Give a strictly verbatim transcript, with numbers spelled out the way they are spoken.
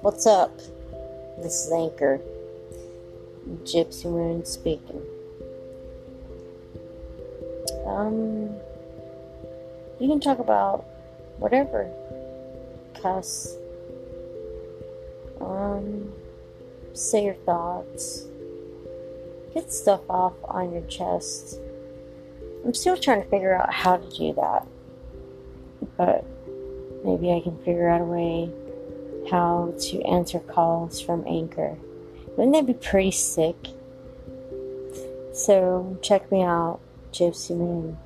What's up? This is Anchor. Gypsy Moon speaking. Um, you can talk about whatever. Cuss. Um, say your thoughts. Get stuff off on your chest. I'm still trying to figure out how to do that. But maybe I can figure out a way how to answer calls from Anchor. Wouldn't that be pretty sick? So check me out, Gypsy Moon.